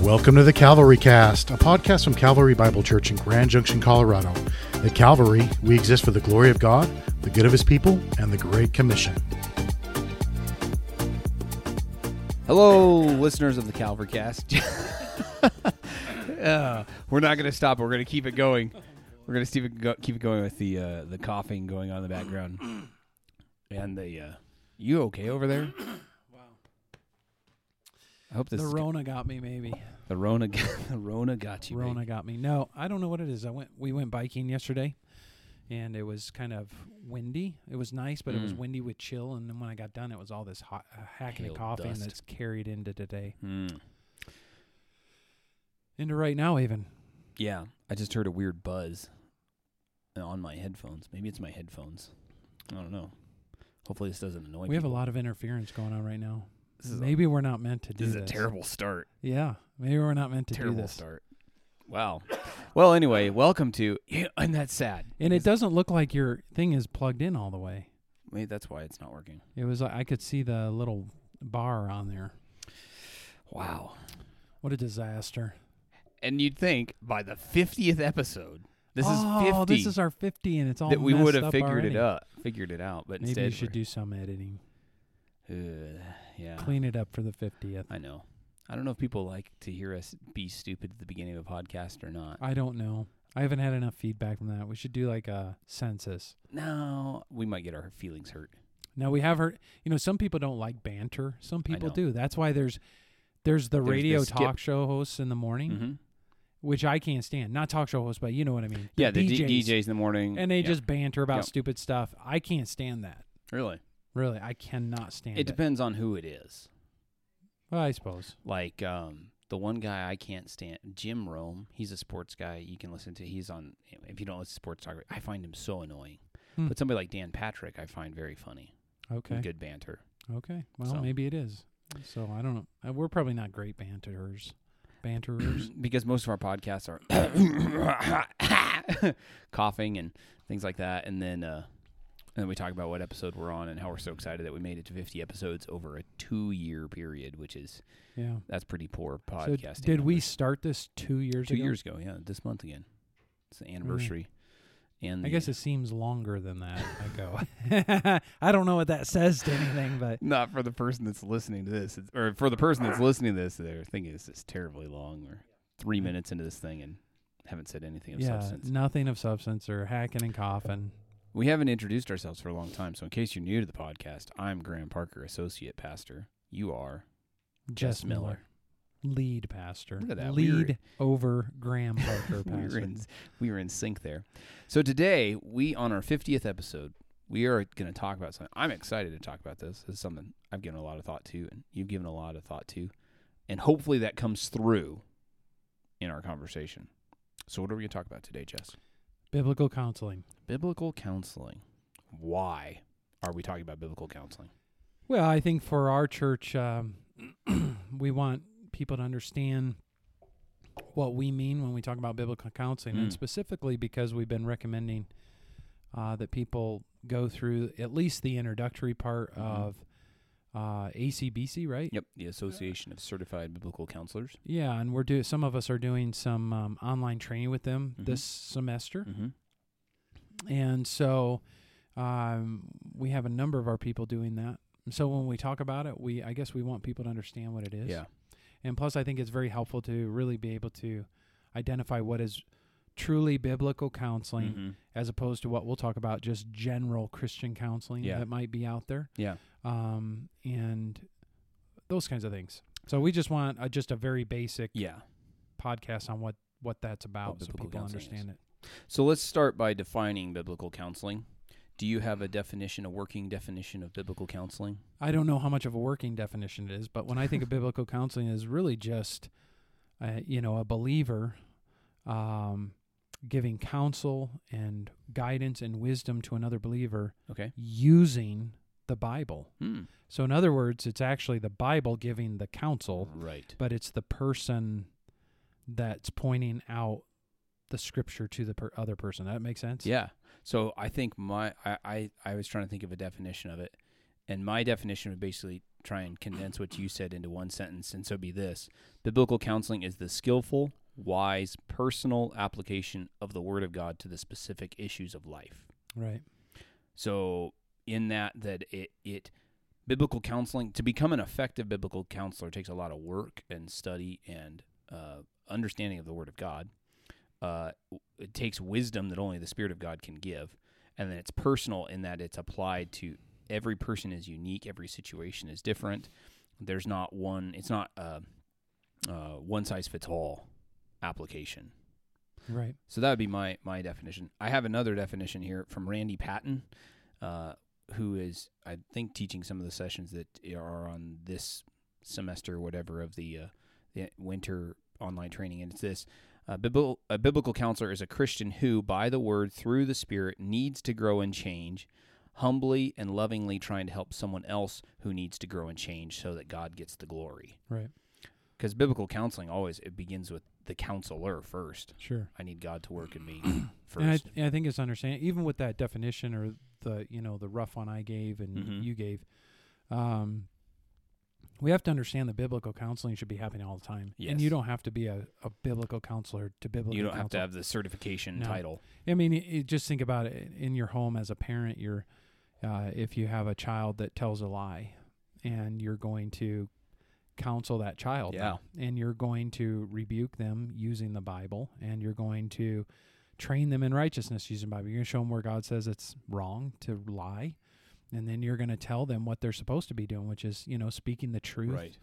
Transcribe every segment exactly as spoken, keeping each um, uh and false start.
Welcome to the Calvary Cast, a podcast from Calvary Bible Church in Grand Junction, Colorado. At Calvary, we exist for the glory of God, the good of His people, and the Great Commission. Hello, listeners of the Calvary Cast. uh, we're not going to stop. We're going to keep it going. We're going to keep it going with the uh, the coughing going on in the background. And the, uh, you okay over there? Wow. I hope this the Rona got me, maybe. The Rona, got, the Rona got you. Rona baby. got me. No, I don't know what it is. I went. We went biking yesterday, and it was kind of windy. It was nice, but mm. it was windy with chill. And then when I got done, it was all this hot uh, hacking coughing that's carried into today, mm. into right now even. Yeah, I just heard a weird buzz on my headphones. Maybe it's my headphones. I don't know. Hopefully, this doesn't annoy me. We people. have a lot of interference going on right now. This is maybe a, we're not meant to do this. This is a terrible start. Yeah. Maybe we're not meant to terrible do this. Terrible start. Wow. Well, anyway, welcome to... And that's sad. And it doesn't look like your thing is plugged in all the way. Maybe that's why it's not working. It was... I could see the little bar on there. Wow. What a disaster. And you'd think by the fiftieth episode... This oh, is fifty. This is our fifty, and it's all that we would have figured already. it up, figured it out. But maybe instead you should do some editing. Uh, yeah. Clean it up for the fiftieth. I know. I don't know if people like to hear us be stupid at the beginning of a podcast or not. I don't know. I haven't had enough feedback from that. We should do like a census. No, we might get our feelings hurt. No, we have hurt. You know, some people don't like banter. Some people do. That's why there's there's the there's radio the talk show hosts in the morning, mm-hmm. which I can't stand. Not talk show hosts, but you know what I mean. The yeah, the D Js, D- DJs in the morning. And they yeah. just banter about yep. stupid stuff. I can't stand that. Really? Really, I cannot stand it. It depends on who it is. Well, I suppose. Like um, the one guy I can't stand, Jim Rome, he's a sports guy you can listen to. He's on, if you don't listen to sports talk, I find him so annoying. Hmm. But somebody like Dan Patrick I find very funny. Okay. Good banter. Okay. Well, so. maybe it is. So I don't know. Uh, we're probably not great banterers. Banterers. Because most of our podcasts are coughing and things like that. And then... Uh, And then we talk about what episode we're on and how we're so excited that we made it to fifty episodes over a two-year period, which is, yeah, that's pretty poor podcasting. So did we start this two years ago? Two years ago, yeah, this month again. It's the anniversary. Mm. And I the, guess it seems longer than that ago. I don't know what that says to anything, but... Not for the person that's listening to this. It's, or for the person that's listening to this, they're thinking this is terribly long. We're three minutes into this thing and haven't said anything of yeah, substance. Nothing of substance or hacking and coughing. We haven't introduced ourselves for a long time, so in case you're new to the podcast, I'm Graham Parker, associate pastor. You are Jess Miller, Miller. lead pastor. Look at that. Lead we were, over Graham Parker pastor. we, were in, we were in sync there. So today, we on our fiftieth episode, we are going to talk about something. I'm excited to talk about this. This is something I've given a lot of thought to, and you've given a lot of thought to, and hopefully that comes through in our conversation. So what are we going to talk about today, Jess? Biblical counseling. Biblical counseling. Why are we talking about biblical counseling? Well, I think for our church, um, we want people to understand what we mean when we talk about biblical counseling, mm. and specifically because we've been recommending uh, that people go through at least the introductory part mm-hmm. of uh, A C B C, right? Yep, the Association of Certified Biblical Counselors. Yeah, and we're do some of us are doing some um, online training with them mm-hmm. this semester. Mm-hmm. And so um, we have a number of our people doing that. So when we talk about it, we I guess we want people to understand what it is. Yeah. And plus, I think it's very helpful to really be able to identify what is truly biblical counseling mm-hmm. as opposed to what we'll talk about, just general Christian counseling yeah. that might be out there. Yeah. Um, and those kinds of things. So we just want a, just a very basic yeah. podcast on what, what that's about what so people understand is. it. So let's start by defining biblical counseling. Do you have a definition, a working definition of biblical counseling? I don't know how much of a working definition it is, but when I think of biblical counseling, it's really just, uh, you know, a believer um, giving counsel and guidance and wisdom to another believer okay. using the Bible. Hmm. So in other words, it's actually the Bible giving the counsel, right? But it's the person that's pointing out the Scripture to the per- other person. That makes sense? Yeah. So I think my I, I, I was trying to think of a definition of it, and my definition would basically try and condense what you said into one sentence, and so be this. Biblical counseling is the skillful, wise, personal application of the Word of God to the specific issues of life. Right. So in that, that it, it biblical counseling, to become an effective biblical counselor takes a lot of work and study and uh, understanding of the Word of God. Uh, it takes wisdom that only the Spirit of God can give, and then it's personal in that it's applied to every person is unique, every situation is different. There's not one; it's not a, a one size fits all application. Right. So that would be my my definition. I have another definition here from Randy Patton, uh, who is I think teaching some of the sessions that are on this semester, or whatever, of the, uh, the winter online training, and it's this. A biblical, a biblical counselor is a Christian who, by the Word, through the Spirit, needs to grow and change, humbly and lovingly trying to help someone else who needs to grow and change so that God gets the glory. Right. Because biblical counseling always, it begins with the counselor first. Sure. I need God to work in me first. And I, th- and I think it's understanding, even with that definition or the, you know, the rough one I gave and mm-hmm. you gave, um, we have to understand that biblical counseling should be happening all the time. Yes. And you don't have to be a, a biblical counselor to biblical You don't counsel. have to have the certification no. title. I mean, it, it, just think about it. In your home as a parent, you're uh, if you have a child that tells a lie, and you're going to counsel that child. Yeah. And you're going to rebuke them using the Bible, and you're going to train them in righteousness using the Bible. You're going to show them where God says it's wrong to lie. And then you're going to tell them what they're supposed to be doing, which is, you know, speaking the truth right.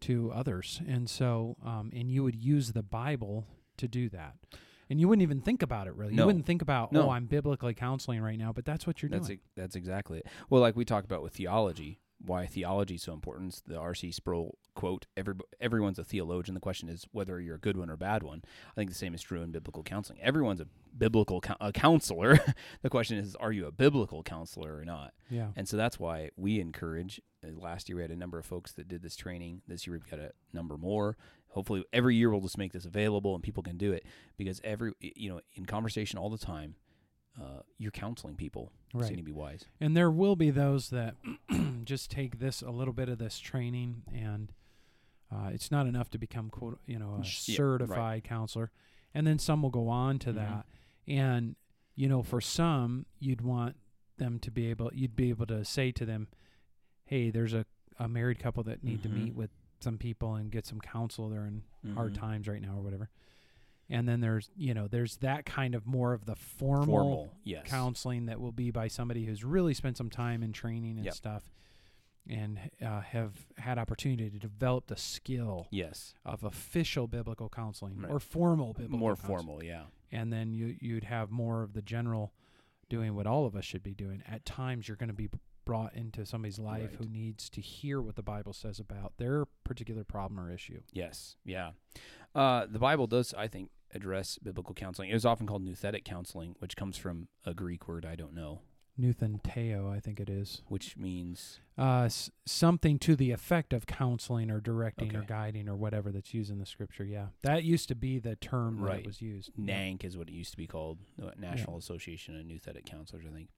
to others. And so, um, and you would use the Bible to do that. And you wouldn't even think about it, really. No. You wouldn't think about, no. oh, I'm biblically counseling right now, but that's what you're that's doing. E- that's exactly it. Well, like we talked about with theology, why theology is so important. It's the R C Sproul quote, Every, everyone's a theologian. The question is whether you're a good one or a bad one. I think the same is true in biblical counseling. Everyone's a biblical co- a counselor. The question is, are you a biblical counselor or not? Yeah. And so that's why we encourage, uh, last year we had a number of folks that did this training. This year we've got a number more. Hopefully every year we'll just make this available and people can do it, because every, you know, in conversation all the time, Uh, you're counseling people, right. So you need to be wise. And there will be those that just take this, a little bit of this training, and uh, it's not enough to become, quote, you know, a yeah, certified right. counselor. And then some will go on to mm-hmm. that. And, you know, for some, you'd want them to be able, you'd be able to say to them, hey, there's a, a married couple that need mm-hmm. to meet with some people and get some counsel. They're in mm-hmm. hard times right now or whatever. And then there's, you know, there's that kind of more of the formal, formal yes. counseling that will be by somebody who's really spent some time in training and yep. stuff, and uh, have had opportunity to develop the skill yes. of official biblical counseling right. or formal biblical more counseling. formal, yeah. And then you you'd have more of the general doing what all of us should be doing. At times, you're going to be brought into somebody's life right. who needs to hear what the Bible says about their particular problem or issue. Yes, yeah. Uh, the Bible does, I think, address biblical counseling. It was often called nuthetic counseling, which comes from a Greek word I don't know. Nuthenteo, I think it is. Which means? Uh, s- something to the effect of counseling or directing okay. or guiding or whatever that's used in the Scripture, yeah. That used to be the term right. that was used. N A N C is what it used to be called, the National yeah. Association of Nuthetic Counselors, I think.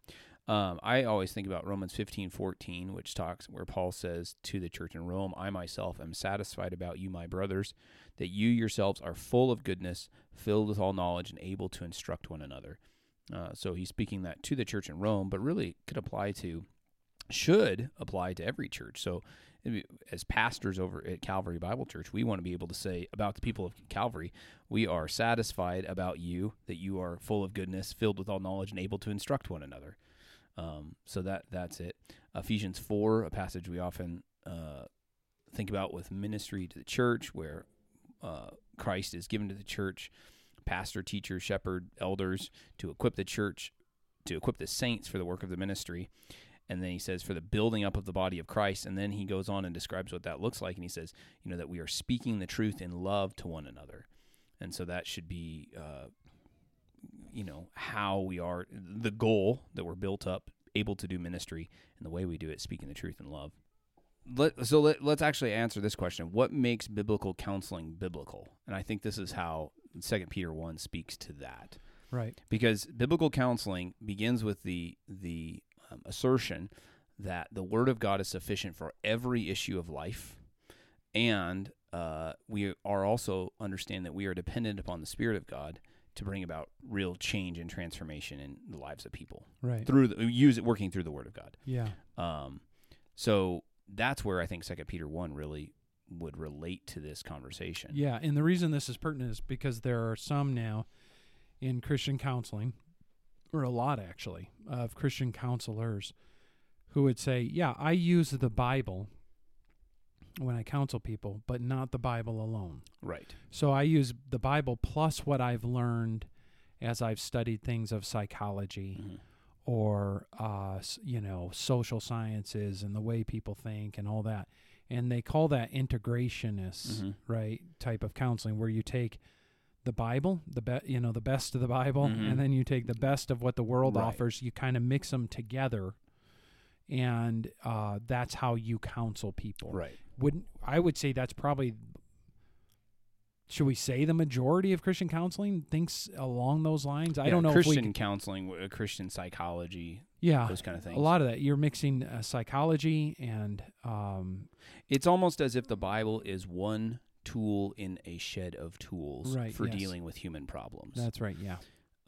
Um, I always think about Romans fifteen fourteen, which talks where Paul says to the church in Rome, I myself am satisfied about you, my brothers, that you yourselves are full of goodness, filled with all knowledge, and able to instruct one another. Uh, so he's speaking that to the church in Rome, but really could apply to, should apply to every church. So as pastors over at Calvary Bible Church, we want to be able to say about the people of Calvary, we are satisfied about you, that you are full of goodness, filled with all knowledge, and able to instruct one another. Um, so that that's it. Ephesians four, a passage we often uh, think about with ministry to the church, where uh, Christ is given to the church, pastor, teacher, shepherd, elders, to equip the church, to equip the saints for the work of the ministry. And then he says, for the building up of the body of Christ. And then he goes on and describes what that looks like. And he says, you know, that we are speaking the truth in love to one another. And so that should be... Uh, you know, how we are, the goal that we're built up able to do ministry in the way we do it, speaking the truth in love. Let, so let, let's actually answer this question. What makes biblical counseling biblical? And I think this is how Second Peter one speaks to that. Right. Because biblical counseling begins with the, the um, assertion that the Word of God is sufficient for every issue of life, and uh, we are also understand that we are dependent upon the Spirit of God to bring about real change and transformation in the lives of people. Right. Through the, use it working through the Word of God. Yeah. Um. So that's where I think Second Peter one really would relate to this conversation. Yeah, and the reason this is pertinent is because there are some now in Christian counseling, or a lot actually, of Christian counselors who would say, yeah, I use the Bible when I counsel people, but not the Bible alone. Right. So I use the Bible plus what I've learned as I've studied things of psychology mm-hmm. or, uh, you know, social sciences and the way people think and all that. And they call that integrationist, mm-hmm. right, type of counseling, where you take the Bible, the be- you know, the best of the Bible, mm-hmm. and then you take the best of what the world right. offers. You kind of mix them together. And uh, that's how you counsel people. Right. Wouldn't I would say that's probably, should we say the majority of Christian counseling thinks along those lines? Yeah, I don't know. Christian if we, counseling, Christian psychology, yeah, those kind of things. A lot of that. You're mixing uh, psychology and... Um, it's almost as if the Bible is one tool in a shed of tools right, for yes. dealing with human problems. That's right, yeah.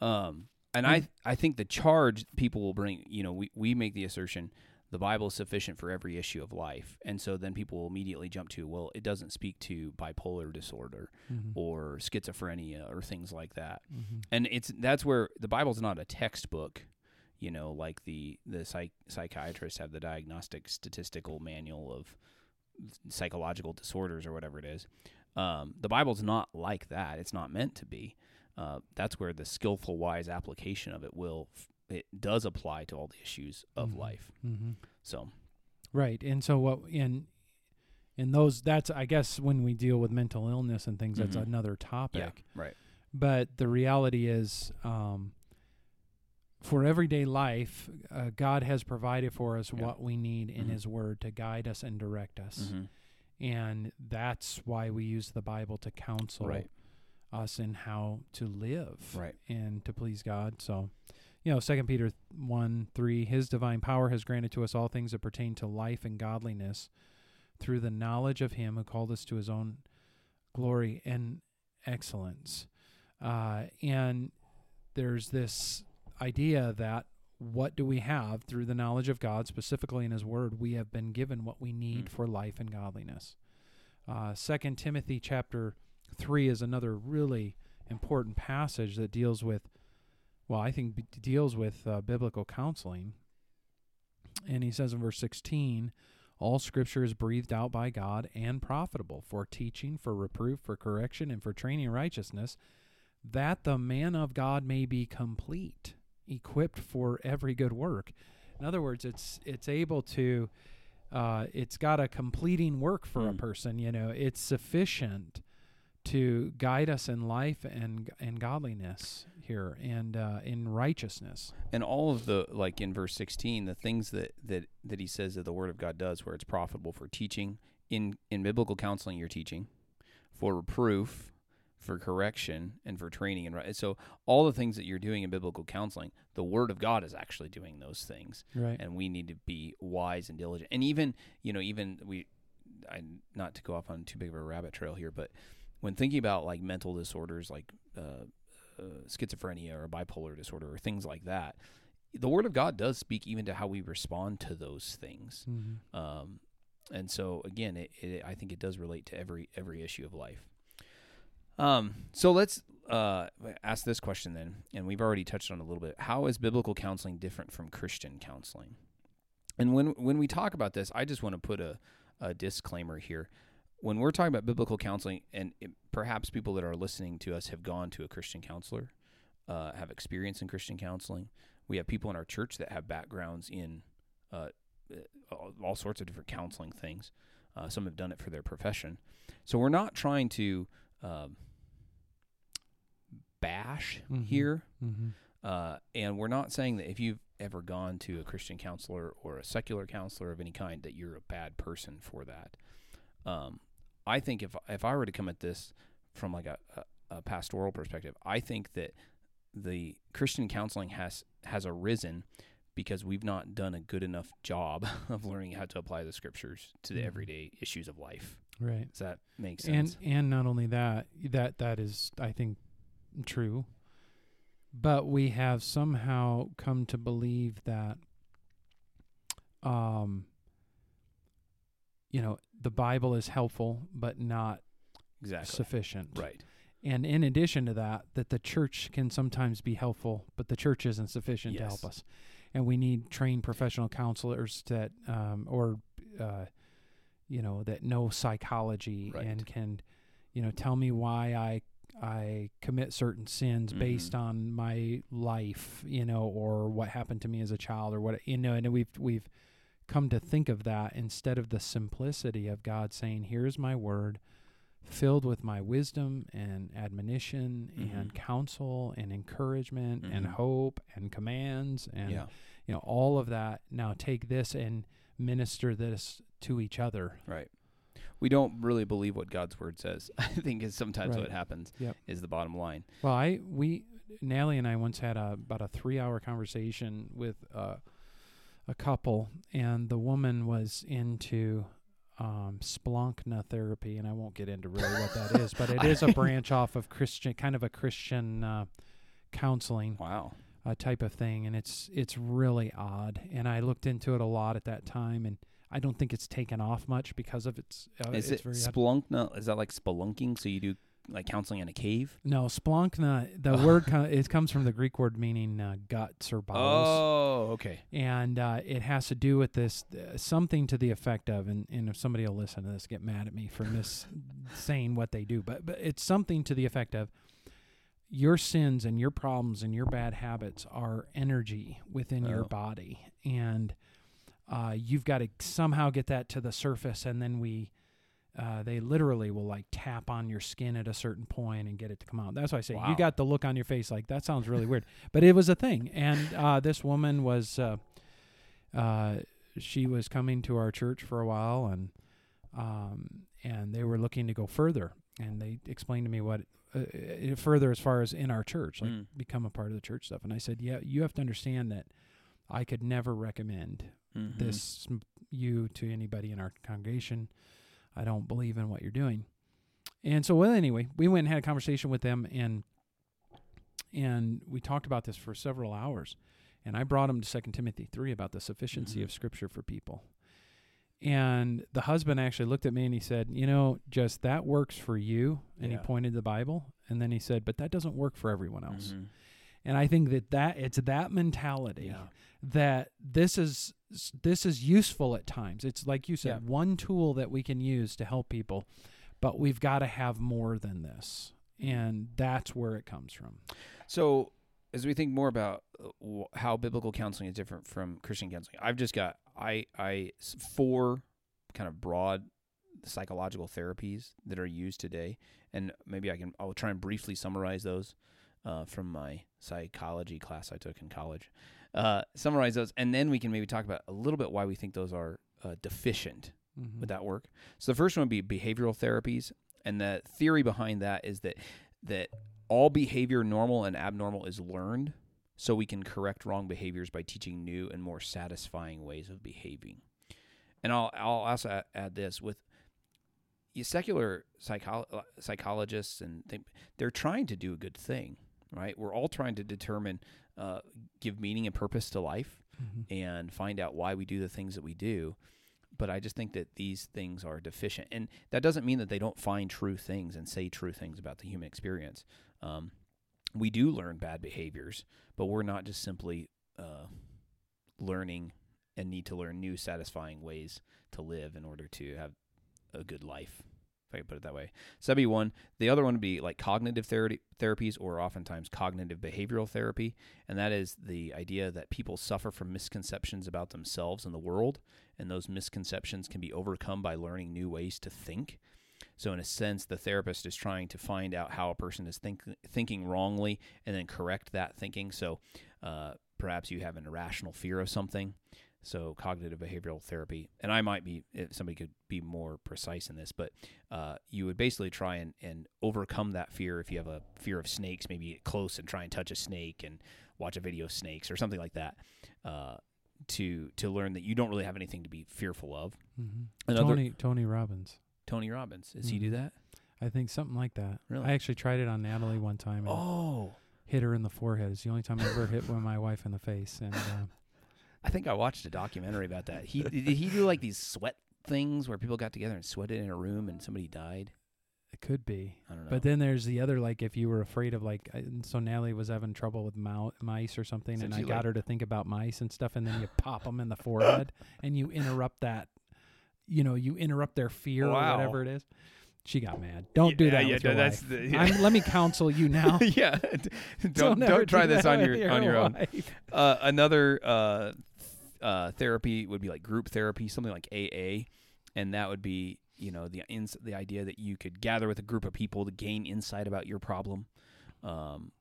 Um. And I I think the charge people will bring, you know, we, we make the assertion, the Bible is sufficient for every issue of life. And so then people will immediately jump to, well, it doesn't speak to bipolar disorder mm-hmm. or schizophrenia or things like that. Mm-hmm. And it's that's where the Bible's not a textbook, you know, like the, the psych, psychiatrists have the Diagnostic Statistical Manual of Psychological Disorders or whatever it is. Um, the Bible's not like that. It's not meant to be. Uh, that's where the skillful, wise application of it will, it does apply to all the issues of mm-hmm. life. Mm-hmm. So, right. And so what, in, in those, that's, I guess when we deal with mental illness and things, mm-hmm. that's another topic. Yeah, right. But the reality is, um, for everyday life, uh, God has provided for us yeah. what we need in mm-hmm. his word to guide us and direct us. Mm-hmm. And that's why we use the Bible to counsel right. us in how to live right. and to please God. So, you know, Second Peter one three, his divine power has granted to us all things that pertain to life and godliness through the knowledge of him who called us to his own glory and excellence. Uh, and there's this idea that what do we have through the knowledge of God, specifically in his word, we have been given what we need mm. for life and godliness. Uh, Second Timothy chapter Three is another really important passage that deals with, well, I think b- deals with uh, biblical counseling. And he says in verse sixteen, all scripture is breathed out by God and profitable for teaching, for reproof, for correction, and for training in righteousness, that the man of God may be complete, equipped for every good work. In other words, it's it's able to, uh, it's got a completing work for mm. a person. You know, it's sufficient to guide us in life and and godliness here and uh, in righteousness. And all of the, like in verse sixteen, the things that, that, that he says that the Word of God does, where it's profitable for teaching, in, in biblical counseling you're teaching, for reproof, for correction, and for training. And so all the things that you're doing in biblical counseling, the Word of God is actually doing those things. Right. And we need to be wise and diligent. And even, you know, even we, I, not to go off on too big of a rabbit trail here, but when thinking about like mental disorders like uh, uh, schizophrenia or bipolar disorder or things like that, the Word of God does speak even to how we respond to those things. Mm-hmm. Um, and so, again, it, it, I think it does relate to every every issue of life. Um, so let's uh, ask this question then, and we've already touched on it a little bit. How is biblical counseling different from Christian counseling? And when, when we talk about this, I just want to put a, a disclaimer here. When we're talking about biblical counseling, and it, perhaps people that are listening to us have gone to a Christian counselor, uh, have experience in Christian counseling. We have people in our church that have backgrounds in uh, all sorts of different counseling things. Uh, some have done it for their profession. So we're not trying to um, bash mm-hmm. here, mm-hmm. Uh, and we're not saying that if you've ever gone to a Christian counselor or a secular counselor of any kind, that you're a bad person for that. Um, I think if if I were to come at this from like a, a, a pastoral perspective, I think that the Christian counseling has has arisen because we've not done a good enough job of learning how to apply the scriptures to the everyday issues of life. Right. Does that make sense? And and not only that, that that is, I think, true, but we have somehow come to believe that, um, you know, the Bible is helpful but not exactly sufficient. Right. And in addition to that, that the church can sometimes be helpful, but the church isn't sufficient yes. to help us. And we need trained professional counselors that, um, or, uh, you know, that know psychology right. and can, you know, tell me why I I commit certain sins mm-hmm. based on my life, you know, or what happened to me as a child, or what, you know. And we've we've come to think of that instead of the simplicity of God saying, "Here's my word, filled with my wisdom and admonition mm-hmm. and counsel and encouragement mm-hmm. and hope and commands and yeah. you know, all of that. Now take this and minister this to each other." Right. We don't really believe what God's word says, I think, is sometimes right. what happens yep. is the bottom line. Well, I we Natalie and I once had a, about a three-hour conversation with uh, a couple, and the woman was into um, Splunkna therapy, and I won't get into really what that is, but it is a branch off of Christian, kind of a Christian uh, counseling wow. uh, type of thing, and it's it's really odd. And I looked into it a lot at that time, and I don't think it's taken off much because of its. Uh, is it's it very Splunkna? Odd. Is that like spelunking? So you do like counseling in a cave? No, Splunkna. The word com- it comes from the Greek word meaning uh, guts or bowels. Oh, okay. And uh, it has to do with this uh, something to the effect of, and, and if somebody will listen to this, get mad at me for mis saying what they do, but but it's something to the effect of your sins and your problems and your bad habits are energy within oh. your body, and Uh, you've got to somehow get that to the surface, and then we, uh, they literally will like tap on your skin at a certain point and get it to come out. That's why I say wow. you got the look on your face like that sounds really weird, but it was a thing. And uh, this woman was, uh, uh, she was coming to our church for a while, and um, and they were looking to go further, and they explained to me what uh, further as far as in our church, like mm. become a part of the church stuff. And I said, yeah, you have to understand that I could never recommend mm-hmm. this you to anybody in our congregation. I don't believe in what you're doing. And so, well, anyway, we went and had a conversation with them, and and we talked about this for several hours. And I brought them to Second Timothy three about the sufficiency mm-hmm. of Scripture for people. And the husband actually looked at me and he said, you know, just that works for you. And yeah. he pointed to the Bible. And then he said, but that doesn't work for everyone else. Mm-hmm. And I think that, that it's that mentality yeah. that this is this is useful at times. It's like you said, yeah. one tool that we can use to help people, but we've got to have more than this. And that's where it comes from. So as we think more about how biblical counseling is different from Christian counseling, I've just got I I four kind of broad psychological therapies that are used today. And maybe I can I'll try and briefly summarize those. Uh, from my psychology class I took in college. Uh, summarize those, and then we can maybe talk about a little bit why we think those are uh, deficient. Mm-hmm. Would that work? So the first one would be behavioral therapies, and the theory behind that is that that all behavior, normal and abnormal, is learned, so we can correct wrong behaviors by teaching new and more satisfying ways of behaving. And I'll, I'll also add this with secular psycholo- psychologists, and they, they're trying to do a good thing. Right, we're all trying to determine, uh, give meaning and purpose to life, mm-hmm. and find out why we do the things that we do. But I just think that these things are deficient, and that doesn't mean that they don't find true things and say true things about the human experience. Um, we do learn bad behaviors, but we're not just simply uh, learning and need to learn new, satisfying ways to live in order to have a good life. If I could put it that way. So that'd be one. The other one would be like cognitive therapy, therapies, or oftentimes cognitive behavioral therapy. And that is the idea that people suffer from misconceptions about themselves and the world. And those misconceptions can be overcome by learning new ways to think. So in a sense, the therapist is trying to find out how a person is think, thinking wrongly and then correct that thinking. So uh, Perhaps you have an irrational fear of something, so cognitive behavioral therapy, and I might be, if somebody could be more precise in this, but uh, you would basically try and, and overcome that fear. If you have a fear of snakes, maybe get close and try and touch a snake and watch a video of snakes or something like that, uh, to to learn that you don't really have anything to be fearful of. Mm-hmm. Tony, Tony Robbins. Tony Robbins. Does mm-hmm. he do that? I think something like that. Really? I actually tried it on Natalie one time. And oh. hit her in the forehead. It's the only time I ever hit one of my wife in the face. And uh, I think I watched a documentary about that. He did he do like these sweat things where people got together and sweated in a room and somebody died? It could be. I don't know. But then there's the other, like if you were afraid of like, I, so Natalie was having trouble with mou- mice or something, so and I got like, her to think about mice and stuff, and then you pop them in the forehead and you interrupt that, you know, you interrupt their fear wow. or whatever it is. She got mad. Don't yeah, do that yeah, with no, your that's wife. The, yeah. I'm, let me counsel you now. yeah, don't don't, don't try do this on your, your on your own. Uh, another uh, th- uh, therapy would be like group therapy, something like A A, and that would be you know the ins- the idea that you could gather with a group of people to gain insight about your problem, um,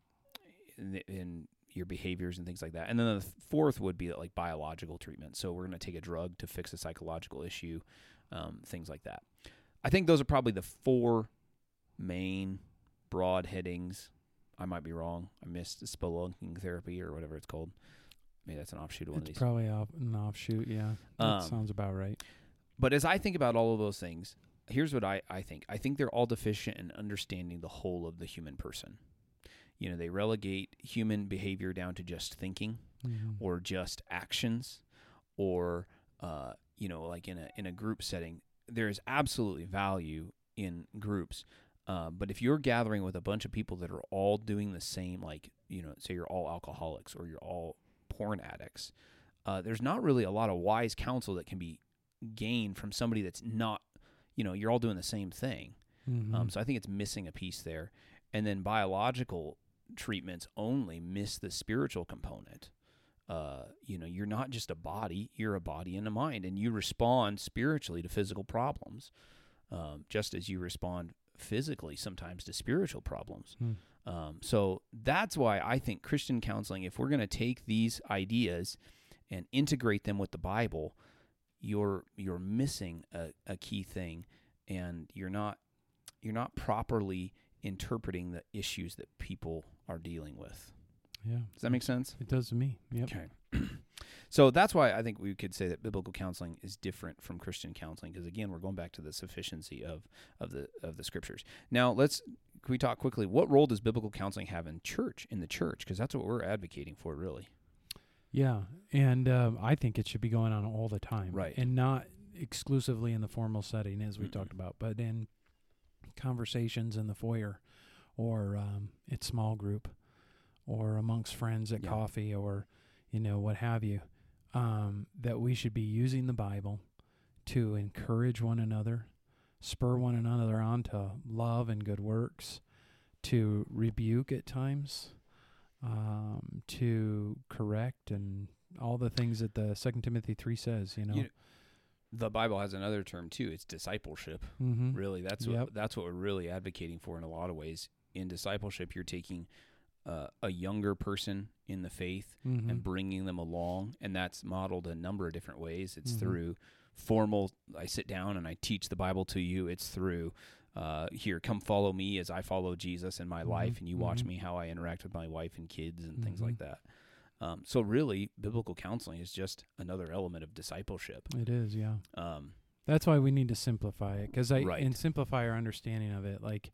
in, in your behaviors and things like that. And then the th- fourth would be like biological treatment. So we're going to take a drug to fix a psychological issue, um, things like that. I think those are probably the four main broad headings. I might be wrong. I missed spelunking therapy or whatever it's called. Maybe that's an offshoot of one it's of these. It's probably an offshoot, yeah. Um, that sounds about right. But as I think about all of those things, here's what I, I think. I think they're all deficient in understanding the whole of the human person. You know, they relegate human behavior down to just thinking mm-hmm. or just actions or, uh, you know, like in a in a group setting. There is absolutely value in groups, uh, but if you're gathering with a bunch of people that are all doing the same, like, you know, say you're all alcoholics or you're all porn addicts, uh, there's not really a lot of wise counsel that can be gained from somebody that's not, you know, you're all doing the same thing. Mm-hmm. Um, so I think it's missing a piece there. And then biological treatments only miss the spiritual component. Uh, you know, you're not just a body, you're a body and a mind, and you respond spiritually to physical problems, um, just as you respond physically sometimes to spiritual problems. Mm. Um, so that's why I think Christian counseling, if we're going to take these ideas and integrate them with the Bible, you're you're missing a, a key thing, and you're not you're not properly interpreting the issues that people are dealing with. Yeah. Does that make sense? It does to me. Yep. Okay. So that's why I think we could say that biblical counseling is different from Christian counseling, because again, we're going back to the sufficiency of of the of the scriptures. Now, let's can we talk quickly. What role does biblical counseling have in church in the church? Because that's what we're advocating for, really. Yeah, and um, I think it should be going on all the time, right? And not exclusively in the formal setting, as we mm-hmm. talked about, but in conversations in the foyer or um, at small group. Or amongst friends at yeah. coffee or, you know, what have you, um, that we should be using the Bible to encourage one another, spur one another on to love and good works, to rebuke at times, um, to correct, and all the things that the Second Timothy three says, you know. You know the Bible has another term, too. It's discipleship. Mm-hmm. Really, that's yep. what, that's what we're really advocating for in a lot of ways. In discipleship, you're taking... Uh, a younger person in the faith mm-hmm. and bringing them along, and that's modeled a number of different ways. It's mm-hmm. through formal, I sit down and I teach the Bible to you. It's through, uh, here, come follow me as I follow Jesus in my mm-hmm. life, and you mm-hmm. watch me how I interact with my wife and kids and mm-hmm. things like that. Um, so really, biblical counseling is just another element of discipleship. It is, yeah. Um, that's why we need to simplify it, because I right. and simplify our understanding of it, like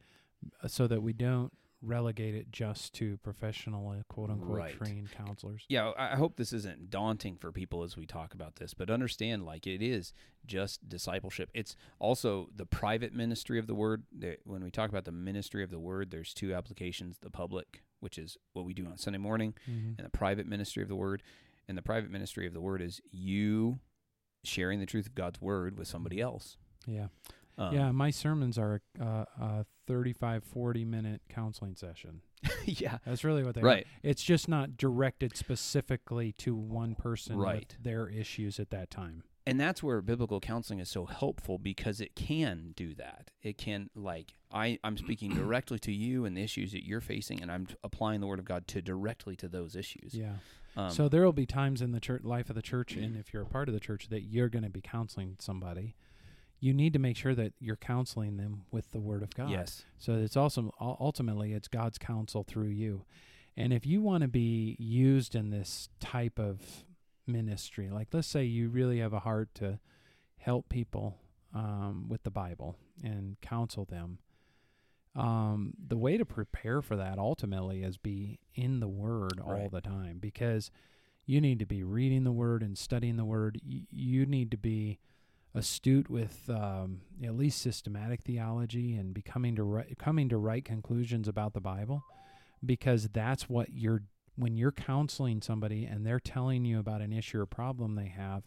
so that we don't relegate it just to professional, quote-unquote, right. trained counselors. Yeah, I hope this isn't daunting for people as we talk about this, but understand, like, it is just discipleship. It's also the private ministry of the Word. When we talk about the ministry of the Word, there's two applications, the public, which is what we do on Sunday morning, mm-hmm. and the private ministry of the Word. And the private ministry of the Word is you sharing the truth of God's Word with somebody else. Yeah. Um, yeah, my sermons are uh, a thirty-five, forty-minute counseling session. yeah. That's really what they right. are. It's just not directed specifically to one person right. with their issues at that time. And that's where biblical counseling is so helpful, because it can do that. It can, like, I, I'm speaking directly to you and the issues that you're facing, and I'm applying the Word of God to directly to those issues. Yeah. Um, so there will be times in the church life of the church, and if you're a part of the church, that you're going to be counseling somebody. You need to make sure that you're counseling them with the Word of God. Yes. So it's also ultimately it's God's counsel through you. And if you want to be used in this type of ministry, like let's say you really have a heart to help people um, with the Bible and counsel them, um, the way to prepare for that ultimately is be in the Word all the time, because you need to be reading the Word and studying the Word. Y- you need to be astute with um, at least systematic theology and be coming to right, coming to right conclusions about the Bible. Because that's what you're, when you're counseling somebody and they're telling you about an issue or problem they have,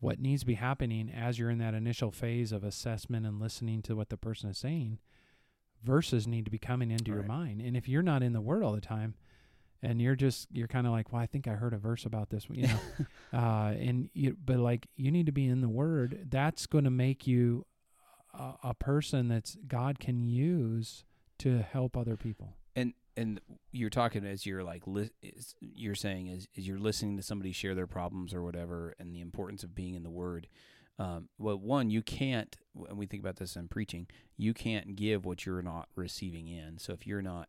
what needs to be happening as you're in that initial phase of assessment and listening to what the person is saying, verses need to be coming into your mind. And if you're not in the Word all the time, and you're just, you're kind of like, well, I think I heard a verse about this, you know, uh, and you, but like you need to be in the Word. That's going to make you a, a person that's God can use to help other people. And and you're talking as you're like li- is, you're saying is, is you're listening to somebody share their problems or whatever, and the importance of being in the Word. Um, well, one, you can't, and we think about this in preaching, you can't give what you're not receiving in. So if you're not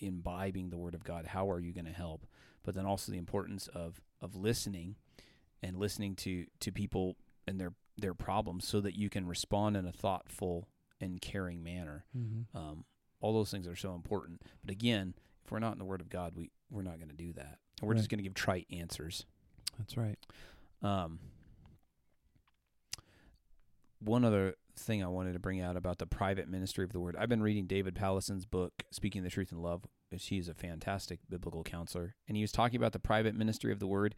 imbibing the Word of God, how are you going to help? But then also the importance of of listening and listening to to people and their their problems, so that you can respond in a thoughtful and caring manner. Mm-hmm. Um, all those things are so important. But again, if we're not in the Word of God, we, we're not going to do that. We're right. just going to give trite answers. That's right. Um, one other thing I wanted to bring out about the private ministry of the Word. I've been reading David Pallison's book, Speaking the Truth in Love. She is a fantastic biblical counselor. And he was talking about the private ministry of the Word.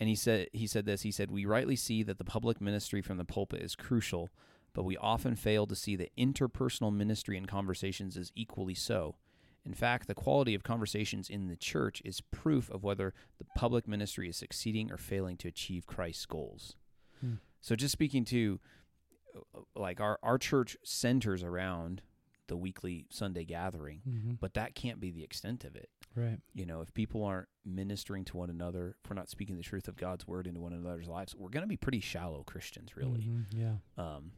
And he said, he said this, he said, "We rightly see that the public ministry from the pulpit is crucial, but we often fail to see that interpersonal ministry and conversations is equally so. In fact, the quality of conversations in the church is proof of whether the public ministry is succeeding or failing to achieve Christ's goals." Hmm. So just speaking to, like, our, our church centers around the weekly Sunday gathering, mm-hmm. but that can't be the extent of it. Right. You know, if people aren't ministering to one another, if we're not speaking the truth of God's Word into one another's lives, we're going to be pretty shallow Christians, really. Mm-hmm. Yeah. Um,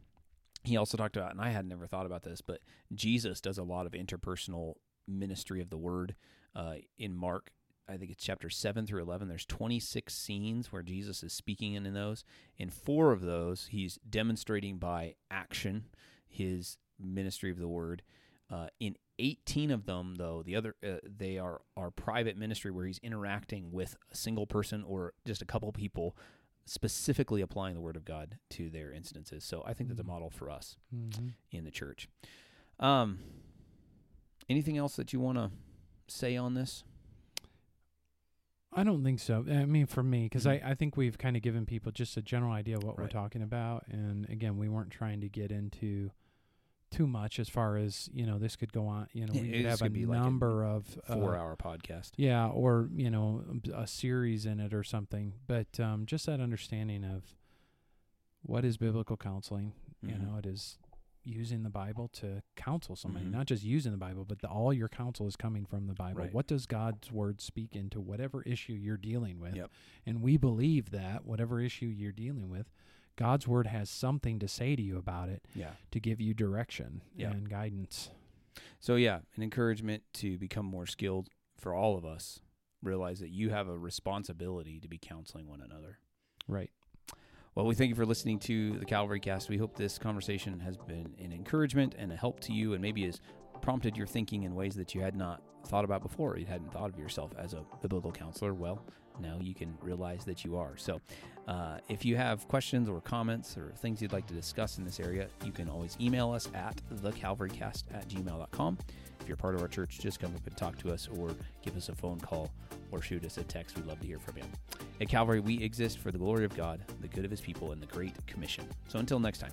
He also talked about, and I had never thought about this, but Jesus does a lot of interpersonal ministry of the Word. Uh, in Mark, I think it's chapter seven through eleven, there's twenty-six scenes where Jesus is speaking in those. In four of those, he's demonstrating by action his ministry of the Word. Uh, in eighteen of them, though, the other uh, they are, are private ministry where he's interacting with a single person or just a couple people, specifically applying the Word of God to their instances. So I think that's a model for us mm-hmm. in the church. Um, anything else that you want to say on this? I don't think so. I mean, for me, because mm-hmm. I, I think we've kind of given people just a general idea of what right. we're talking about. And again, we weren't trying to get into too much as far as, you know, this could go on, you know, we could have a number of four hour podcast. Yeah. Or, you know, a series in it or something, but, um, just that understanding of what is biblical counseling, mm-hmm. you know, it is using the Bible to counsel somebody, mm-hmm. not just using the Bible, but the, all your counsel is coming from the Bible. Right. What does God's Word speak into whatever issue you're dealing with? Yep. And we believe that whatever issue you're dealing with, God's Word has something to say to you about it, yeah. to give you direction yeah. and guidance. So yeah, an encouragement to become more skilled for all of us. Realize that you have a responsibility to be counseling one another. Right. Well, we thank you for listening to the Calvary Cast. We hope this conversation has been an encouragement and a help to you, and maybe has prompted your thinking in ways that you had not thought about before. You hadn't thought of yourself as a biblical counselor. Well, now you can realize that you are. So uh, if you have questions or comments or things you'd like to discuss in this area, you can always email us at the calvary cast at gmail dot com. If you're part of our church, just come up and talk to us or give us a phone call or shoot us a text. We'd love to hear from you. At Calvary, we exist for the glory of God, the good of his people, and the Great Commission. So until next time.